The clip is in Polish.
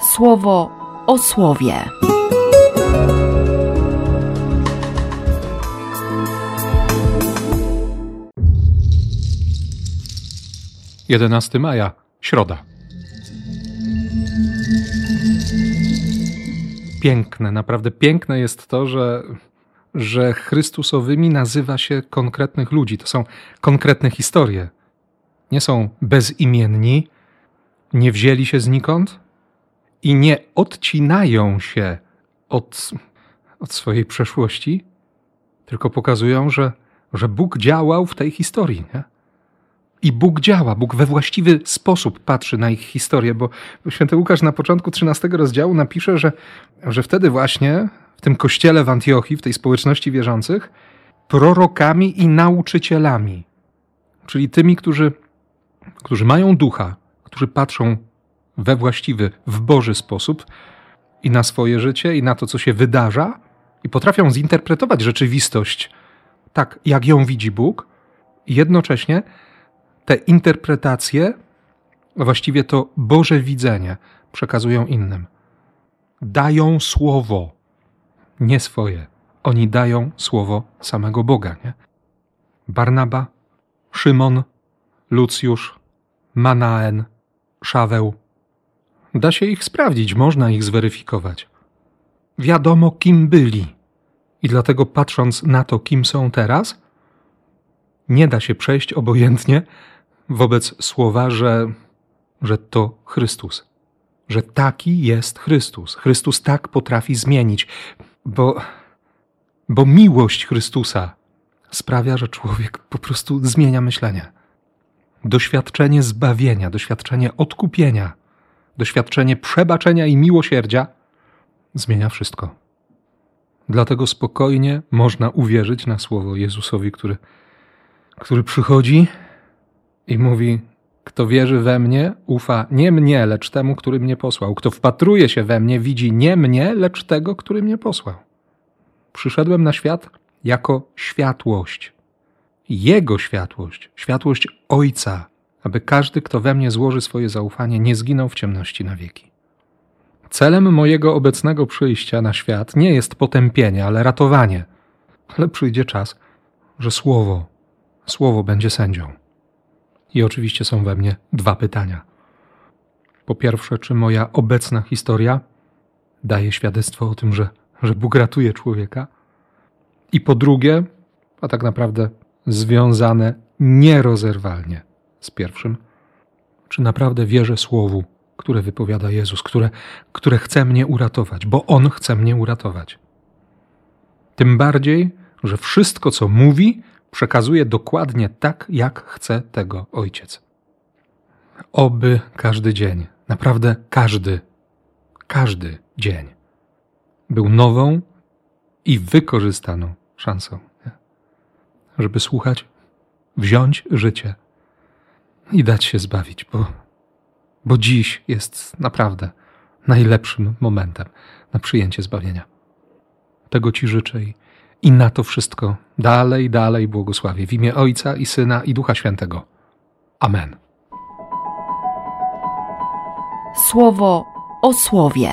Słowo o Słowie. Jedenasty maja, środa. Piękne, naprawdę piękne jest to, że Chrystusowymi nazywa się konkretnych ludzi. To są konkretne historie. Nie są bezimienni, nie wzięli się znikąd i nie odcinają się od swojej przeszłości, tylko pokazują, że Bóg działał w tej historii. Nie? I Bóg działa, Bóg we właściwy sposób patrzy na ich historię, bo Święty Łukasz na początku 13 rozdziału napisze, że wtedy właśnie w tym kościele w Antiochii, w tej społeczności wierzących, prorokami i nauczycielami, czyli tymi, którzy mają ducha, którzy patrzą we właściwy, w Boży sposób i na swoje życie, i na to, co się wydarza, i potrafią zinterpretować rzeczywistość tak, jak ją widzi Bóg, i jednocześnie te interpretacje, właściwie to Boże widzenie, przekazują innym. Dają słowo, nie swoje. Oni dają słowo samego Boga. Nie? Barnaba, Szymon, Lucjusz, Manaen, Szaweł. Da się ich sprawdzić, można ich zweryfikować. Wiadomo, kim byli. I dlatego patrząc na to, kim są teraz, nie da się przejść obojętnie wobec słowa, że to Chrystus. Że taki jest Chrystus. Chrystus tak potrafi zmienić, bo miłość Chrystusa sprawia, że człowiek po prostu zmienia myślenie. Doświadczenie zbawienia, doświadczenie odkupienia, doświadczenie przebaczenia i miłosierdzia zmienia wszystko. Dlatego spokojnie można uwierzyć na słowo Jezusowi, który przychodzi i mówi: kto wierzy we mnie, ufa nie mnie, lecz temu, który mnie posłał. Kto wpatruje się we mnie, widzi nie mnie, lecz tego, który mnie posłał. Przyszedłem na świat jako światłość. Jego światłość, światłość Ojca, aby każdy, kto we mnie złoży swoje zaufanie, nie zginął w ciemności na wieki. Celem mojego obecnego przyjścia na świat nie jest potępienie, ale ratowanie. Ale przyjdzie czas, że Słowo będzie sędzią. I oczywiście są we mnie dwa pytania. Po pierwsze, czy moja obecna historia daje świadectwo o tym, że Bóg ratuje człowieka? I po drugie, a tak naprawdę związane nierozerwalnie z pierwszym, czy naprawdę wierzę słowu, które wypowiada Jezus, które chce mnie uratować, bo On chce mnie uratować. Tym bardziej, że wszystko, co mówi, przekazuje dokładnie tak, jak chce tego Ojciec. Oby każdy dzień, naprawdę każdy dzień był nową i wykorzystaną szansą, nie? Żeby słuchać, wziąć życie i dać się zbawić, bo dziś jest naprawdę najlepszym momentem na przyjęcie zbawienia. Tego Ci życzę i na to wszystko dalej błogosławię. W imię Ojca i Syna, i Ducha Świętego. Amen. Słowo o Słowie.